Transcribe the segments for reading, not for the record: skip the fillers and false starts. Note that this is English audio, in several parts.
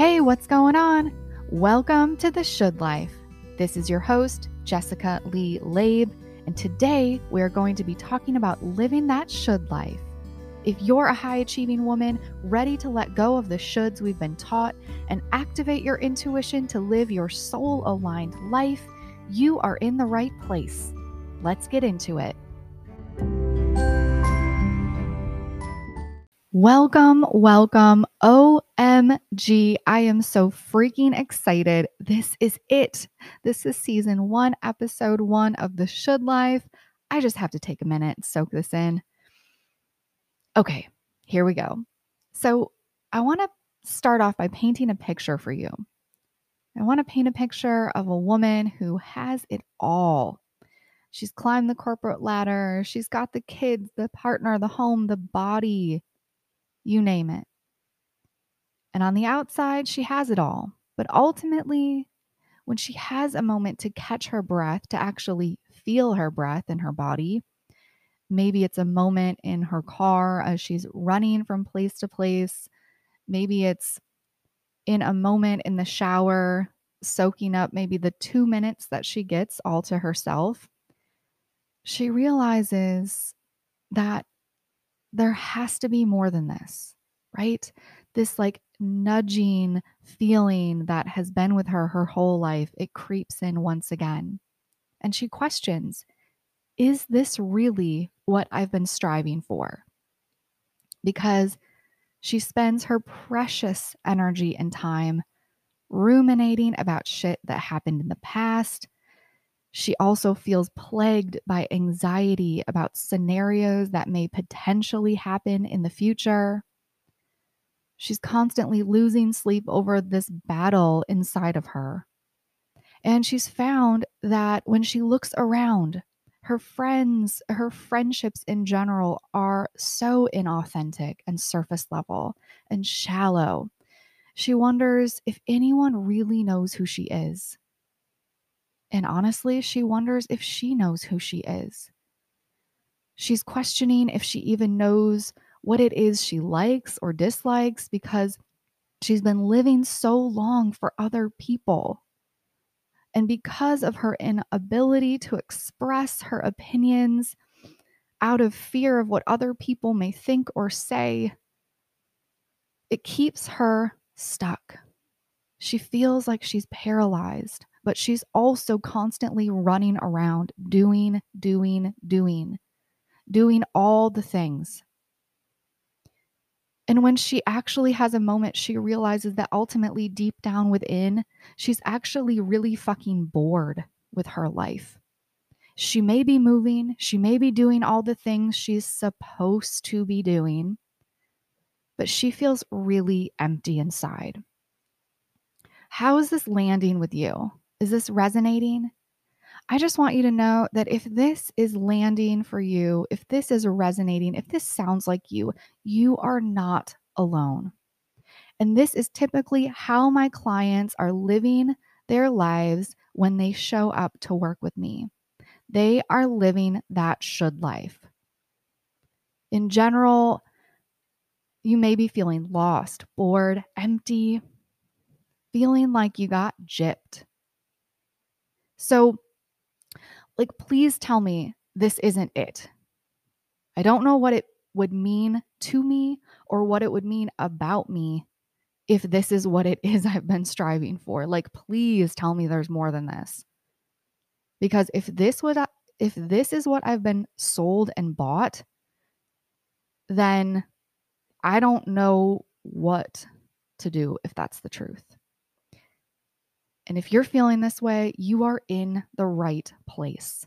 Hey, what's going on? Welcome to The Should Life. This is your host, Jessica Leigh Laib, and today we are going to be talking about living that should life. If you're a high-achieving woman, ready to let go of the shoulds we've been taught and activate your intuition to live your soul-aligned life, you are in the right place. Let's get into it. Welcome, welcome. OMG, I am so freaking excited. This is it. This is season 1, episode 1 of The Should Life. I just have to take a minute and soak this in. Okay, here we go. So I want to start off by painting a picture for you. I want to paint a picture of a woman who has it all. She's climbed the corporate ladder. She's got the kids, the partner, the home, the body. You name it. And on the outside, she has it all. But ultimately, when she has a moment to catch her breath, to actually feel her breath in her body, maybe it's a moment in her car as she's running from place to place. Maybe it's in a moment in the shower, soaking up maybe the 2 minutes that she gets all to herself. She realizes that there has to be more than this, right? This like nudging feeling that has been with her whole life, it creeps in once again. And she questions, is this really what I've been striving for? Because she spends her precious energy and time ruminating about shit that happened in the past. She also feels plagued by anxiety about scenarios that may potentially happen in the future. She's constantly losing sleep over this battle inside of her. And she's found that when she looks around, her friends, her friendships in general are so inauthentic and surface level and shallow. She wonders if anyone really knows who she is. And honestly, she wonders if she knows who she is. She's questioning if she even knows what it is she likes or dislikes because she's been living so long for other people. And because of her inability to express her opinions out of fear of what other people may think or say, it keeps her stuck. She feels like she's paralyzed. But she's also constantly running around doing all the things. And when she actually has a moment, she realizes that ultimately deep down within, she's actually really fucking bored with her life. She may be moving, she may be doing all the things she's supposed to be doing, but she feels really empty inside. How is this landing with you? Is this resonating? I just want you to know that if this is landing for you, if this is resonating, if this sounds like you, you are not alone. And this is typically how my clients are living their lives when they show up to work with me. They are living that should life. In general, you may be feeling lost, bored, empty, feeling like you got gypped. So, please tell me this isn't it. I don't know what it would mean to me or what it would mean about me if this is what it is I've been striving for. Please tell me there's more than this. Because if this is what I've been sold and bought, then I don't know what to do if that's the truth. And if you're feeling this way, you are in the right place.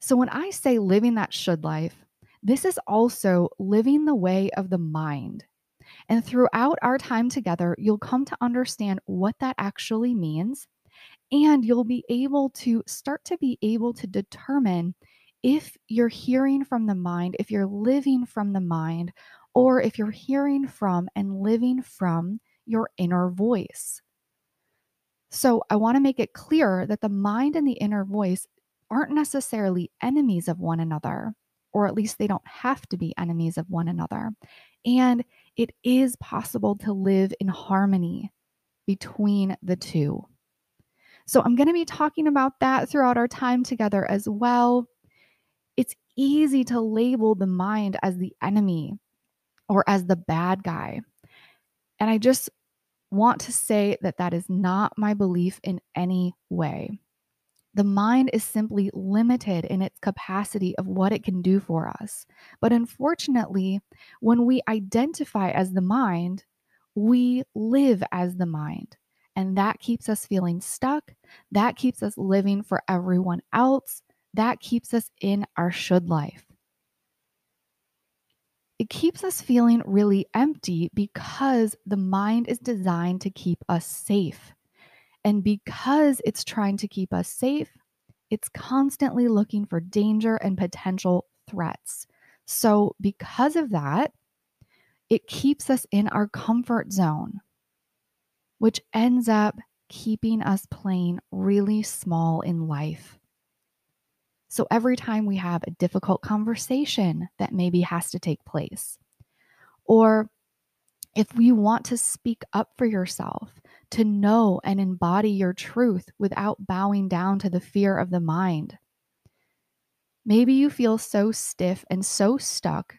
So when I say living that should life, this is also living the way of the mind. And throughout our time together, you'll come to understand what that actually means, and you'll be able to start to be able to determine if you're hearing from the mind, if you're living from the mind, or if you're hearing from and living from your inner voice. So I want to make it clear that the mind and the inner voice aren't necessarily enemies of one another or at least they don't have to be enemies of one another. And it is possible to live in harmony between the two. So I'm going to be talking about that throughout our time together as well. It's easy to label the mind as the enemy or as the bad guy. And I just want to say that that is not my belief in any way. The mind is simply limited in its capacity of what it can do for us. But unfortunately, when we identify as the mind, we live as the mind. And that keeps us feeling stuck. That keeps us living for everyone else. That keeps us in our should life. It keeps us feeling really empty because the mind is designed to keep us safe. And because it's trying to keep us safe, it's constantly looking for danger and potential threats. So because of that, it keeps us in our comfort zone, which ends up keeping us playing really small in life. So every time we have a difficult conversation that maybe has to take place, or if we want to speak up for yourself, to know and embody your truth without bowing down to the fear of the mind. Maybe you feel so stiff and so stuck,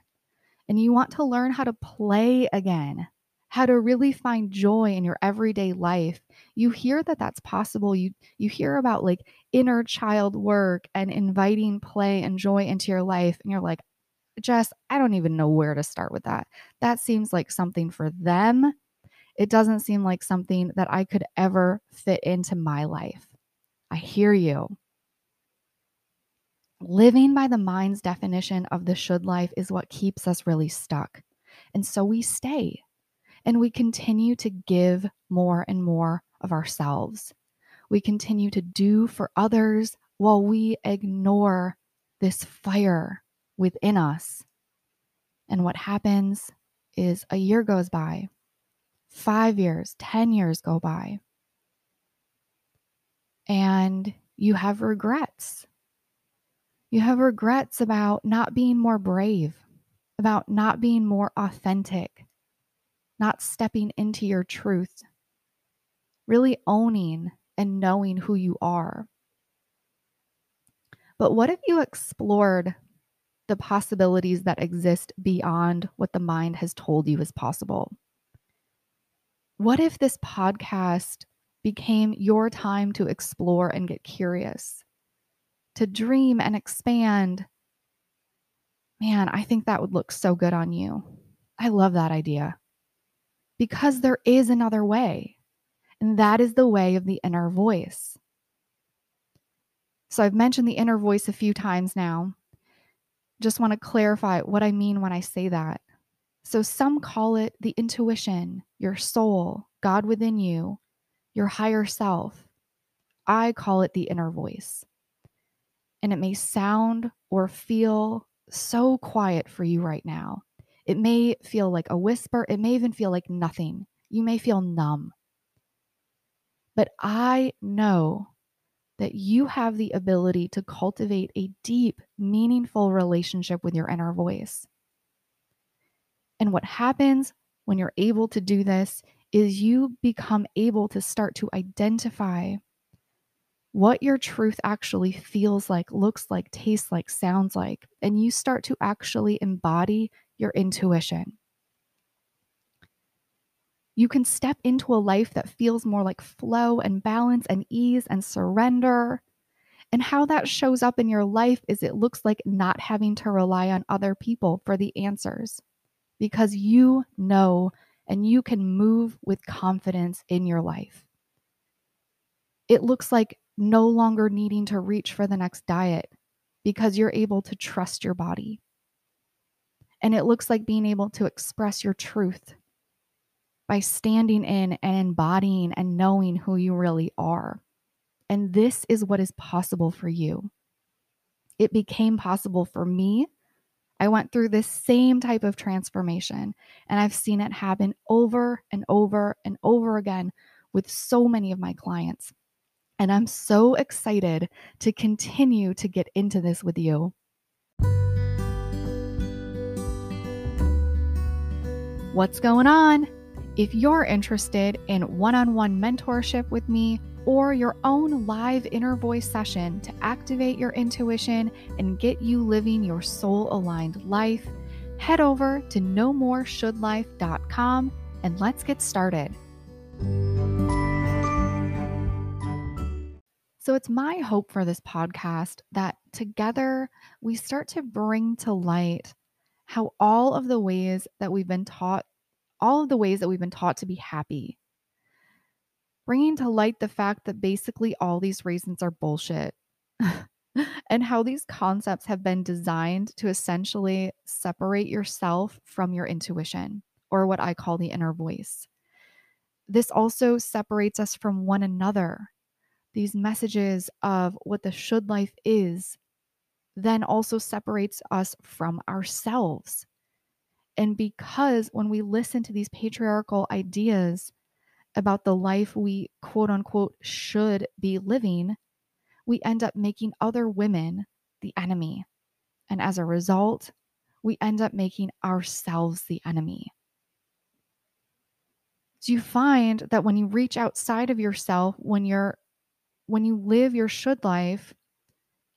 and you want to learn how to play again, how to really find joy in your everyday life. You hear that that's possible. You hear about like inner child work and inviting play and joy into your life, and you're like, Jess, I don't even know where to start with that. That seems like something for them. It doesn't seem like something that I could ever fit into my life. I hear you. Living by the mind's definition of the should life is what keeps us really stuck. And so we stay and we continue to give more and more of ourselves. We continue to do for others while we ignore this fire within us. And what happens is a year goes by, 5 years, 10 years go by, and you have regrets. You have regrets about not being more brave, about not being more authentic, not stepping into your truth, really owning and knowing who you are. But what if you explored the possibilities that exist beyond what the mind has told you is possible? What if this podcast became your time to explore and get curious, to dream and expand? Man, I think that would look so good on you. I love that idea. Because there is another way, and that is the way of the inner voice. So I've mentioned the inner voice a few times now. Just want to clarify what I mean when I say that. So some call it the intuition, your soul, God within you, your higher self. I call it the inner voice. And it may sound or feel so quiet for you right now. It may feel like a whisper. It may even feel like nothing. You may feel numb. But I know that you have the ability to cultivate a deep, meaningful relationship with your inner voice. And what happens when you're able to do this is you become able to start to identify what your truth actually feels like, looks like, tastes like, sounds like, and you start to actually embody your intuition. You can step into a life that feels more like flow and balance and ease and surrender. And how that shows up in your life is it looks like not having to rely on other people for the answers, because you know and you can move with confidence in your life. It looks like no longer needing to reach for the next diet because you're able to trust your body. And it looks like being able to express your truth by standing in and embodying and knowing who you really are. And this is what is possible for you. It became possible for me. I went through this same type of transformation, and I've seen it happen over and over and over again with so many of my clients. And I'm so excited to continue to get into this with you. What's going on? If you're interested in one-on-one mentorship with me or your own live inner voice session to activate your intuition and get you living your soul-aligned life, head over to nomoreshouldlife.com and let's get started. So it's my hope for this podcast that together we start to bring to light how all of the ways that we've been taught, to be happy, bringing to light the fact that basically all these reasons are bullshit and how these concepts have been designed to essentially separate yourself from your intuition, or what I call the inner voice. This also separates us from one another. These messages of what the should life is then also separates us from ourselves. And because when we listen to these patriarchal ideas about the life we quote unquote should be living, we end up making other women the enemy. And as a result, we end up making ourselves the enemy. So you find that when you reach outside of yourself, when you live your should life,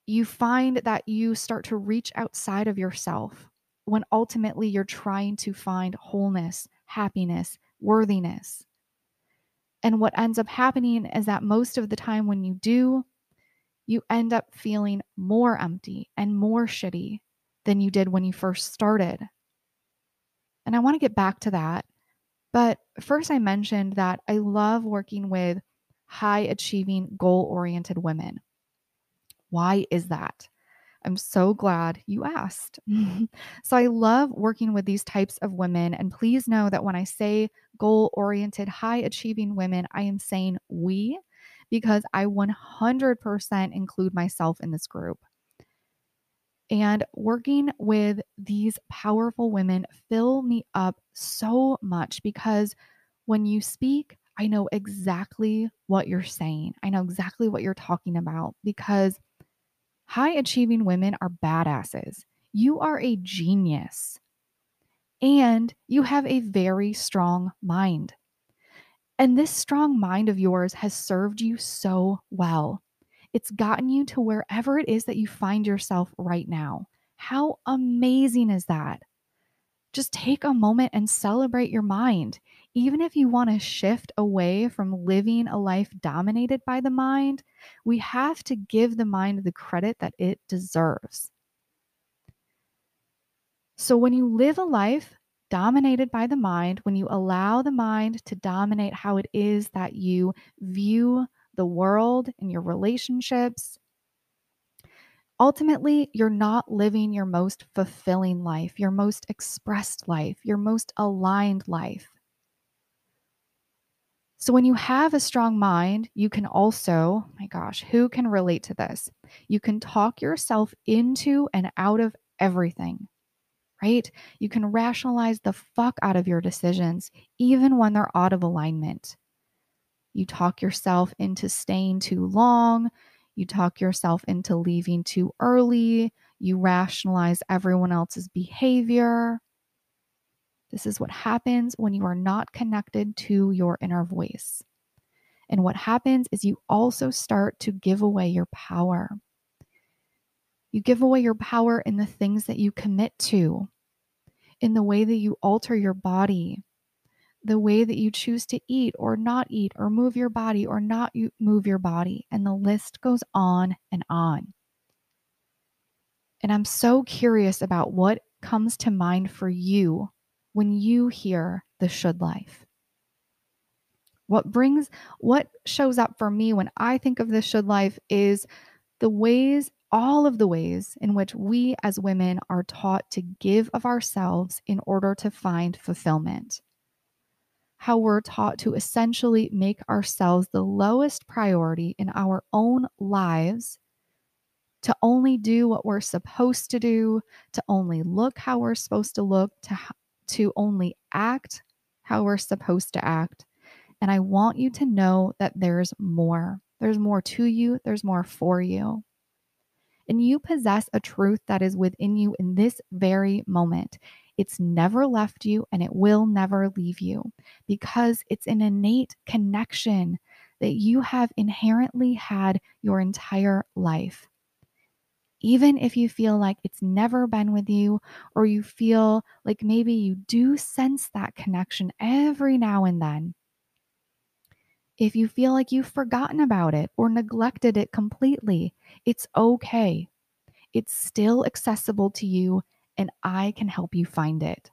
you find that you start to reach outside of yourself when ultimately you're trying to find wholeness, happiness, worthiness. And what ends up happening is that most of the time when you do, you end up feeling more empty and more shitty than you did when you first started. And I want to get back to that. But first, I mentioned that I love working with high-achieving, goal-oriented women. Why is that? I'm so glad you asked. So I love working with these types of women. And please know that when I say goal-oriented, high-achieving women, I am saying we, because I 100% include myself in this group. And working with these powerful women fill me up so much, because when you speak, I know exactly what you're saying. I know exactly what you're talking about, because high-achieving women are badasses. You are a genius, and you have a very strong mind. And this strong mind of yours has served you so well. It's gotten you to wherever it is that you find yourself right now. How amazing is that? Just take a moment and celebrate your mind. Even if you want to shift away from living a life dominated by the mind, we have to give the mind the credit that it deserves. So when you live a life dominated by the mind, when you allow the mind to dominate how it is that you view the world and your relationships, ultimately, you're not living your most fulfilling life, your most expressed life, your most aligned life. So when you have a strong mind, you can also, my gosh, who can relate to this? You can talk yourself into and out of everything, right? You can rationalize the fuck out of your decisions, even when they're out of alignment. You talk yourself into staying too long. You talk yourself into leaving too early. You rationalize everyone else's behavior. This is what happens when you are not connected to your inner voice. And what happens is you also start to give away your power. You give away your power in the things that you commit to, in the way that you alter your body, the way that you choose to eat or not eat, or move your body or not move your body. And the list goes on and on. And I'm so curious about what comes to mind for you when you hear the should life. What shows up for me when I think of the should life is all of the ways in which we as women are taught to give of ourselves in order to find fulfillment. How we're taught to essentially make ourselves the lowest priority in our own lives, to only do what we're supposed to do, to only look how we're supposed to look, to only act how we're supposed to act. And I want you to know that there's more. There's more to you. There's more for you. And you possess a truth that is within you in this very moment. It's never left you and it will never leave you because it's an innate connection that you have inherently had your entire life. Even if you feel like it's never been with you, or you feel like maybe you do sense that connection every now and then, if you feel like you've forgotten about it or neglected it completely, it's okay. It's still accessible to you, and I can help you find it.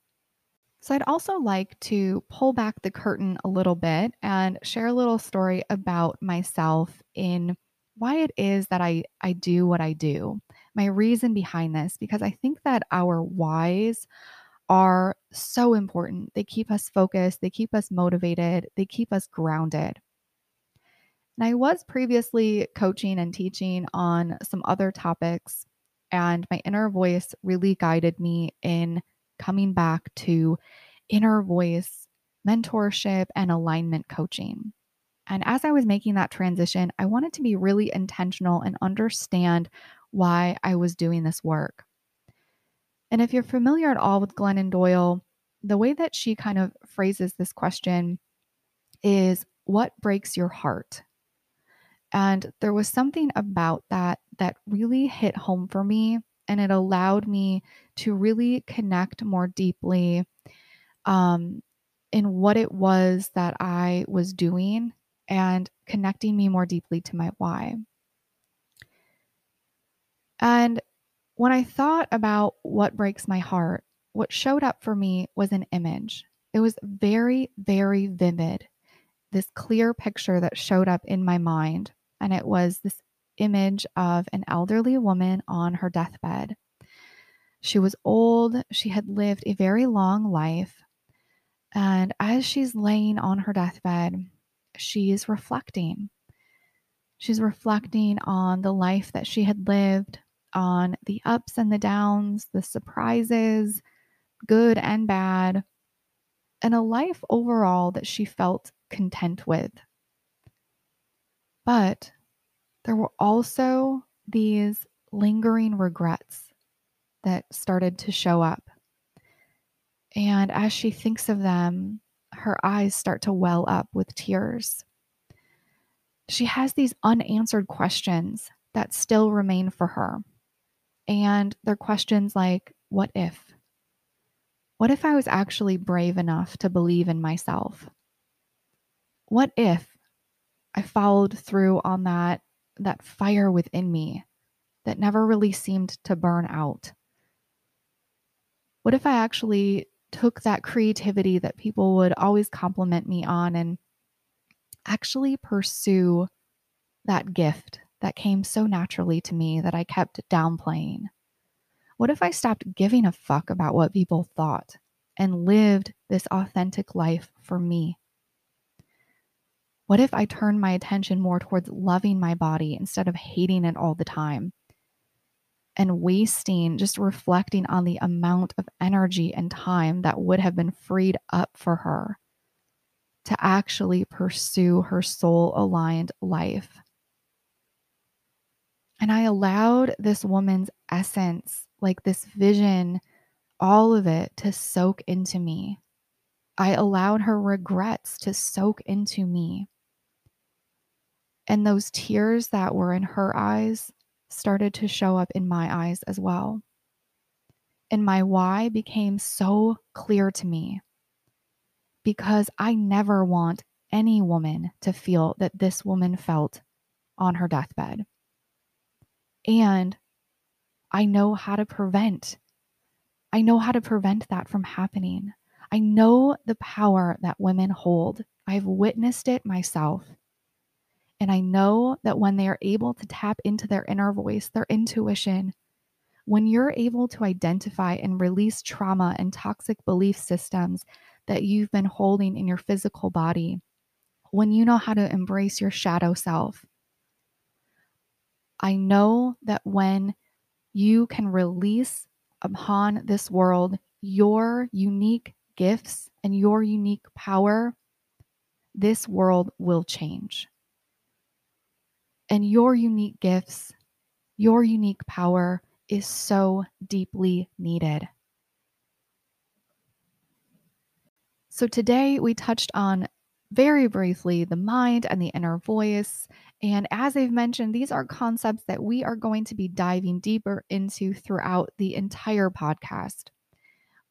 So I'd also like to pull back the curtain a little bit and share a little story about myself in why it is that I do what I do, my reason behind this, because I think that our whys are so important. They keep us focused, they keep us motivated, they keep us grounded. And I was previously coaching and teaching on some other topics, and my inner voice really guided me in coming back to inner voice mentorship and alignment coaching. And as I was making that transition, I wanted to be really intentional and understand why I was doing this work. And if you're familiar at all with Glennon Doyle, the way that she kind of phrases this question is, what breaks your heart? And there was something about that that really hit home for me, and it allowed me to really connect more deeply in what it was that I was doing, and connecting me more deeply to my why. And when I thought about what breaks my heart, what showed up for me was an image. It was very, very vivid, this clear picture that showed up in my mind. And it was this image of an elderly woman on her deathbed. She was old. She had lived a very long life. And as she's laying on her deathbed, she's reflecting. She's reflecting on the life that she had lived, on the ups and the downs, the surprises, good and bad, and a life overall that she felt content with. But there were also these lingering regrets that started to show up. And as she thinks of them, her eyes start to well up with tears. She has these unanswered questions that still remain for her. And they're questions like, what if? What if I was actually brave enough to believe in myself? What if I followed through on that fire within me that never really seemed to burn out? What if I actually took that creativity that people would always compliment me on and actually pursue that gift that came so naturally to me that I kept downplaying? What if I stopped giving a fuck about what people thought and lived this authentic life for me? What if I turned my attention more towards loving my body instead of hating it all the time? And wasting, just reflecting on the amount of energy and time that would have been freed up for her to actually pursue her soul-aligned life. And I allowed this woman's essence, like this vision, all of it to soak into me. I allowed her regrets to soak into me. And those tears that were in her eyes started to show up in my eyes as well. And my why became so clear to me, because I never want any woman to feel that this woman felt on her deathbed. And I know how to prevent that from happening. I know the power that women hold. I've witnessed it myself. And I know that when they are able to tap into their inner voice, their intuition, when you're able to identify and release trauma and toxic belief systems that you've been holding in your physical body, when you know how to embrace your shadow self, I know that when you can release upon this world your unique gifts and your unique power, this world will change. And your unique gifts, your unique power is so deeply needed. So today we touched on very briefly the mind and the inner voice. And as I've mentioned, these are concepts that we are going to be diving deeper into throughout the entire podcast.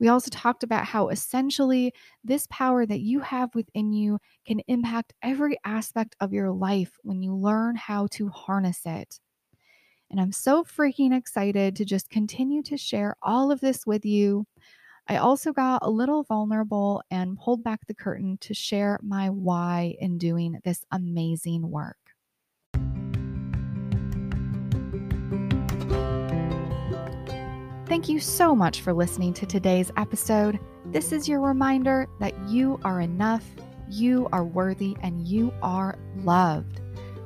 We also talked about how essentially this power that you have within you can impact every aspect of your life when you learn how to harness it. And I'm so freaking excited to just continue to share all of this with you. I also got a little vulnerable and pulled back the curtain to share my why in doing this amazing work. Thank you so much for listening to today's episode. This is your reminder that you are enough, you are worthy, and you are loved.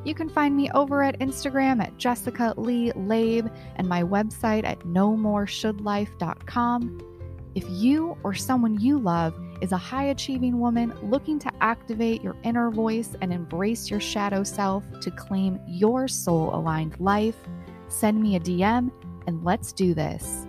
You can find me over at Instagram at Jessica Leigh Laib and my website at nomoreshouldlife.com. If you or someone you love is a high-achieving woman looking to activate your inner voice and embrace your shadow self to claim your soul-aligned life, send me a DM and let's do this.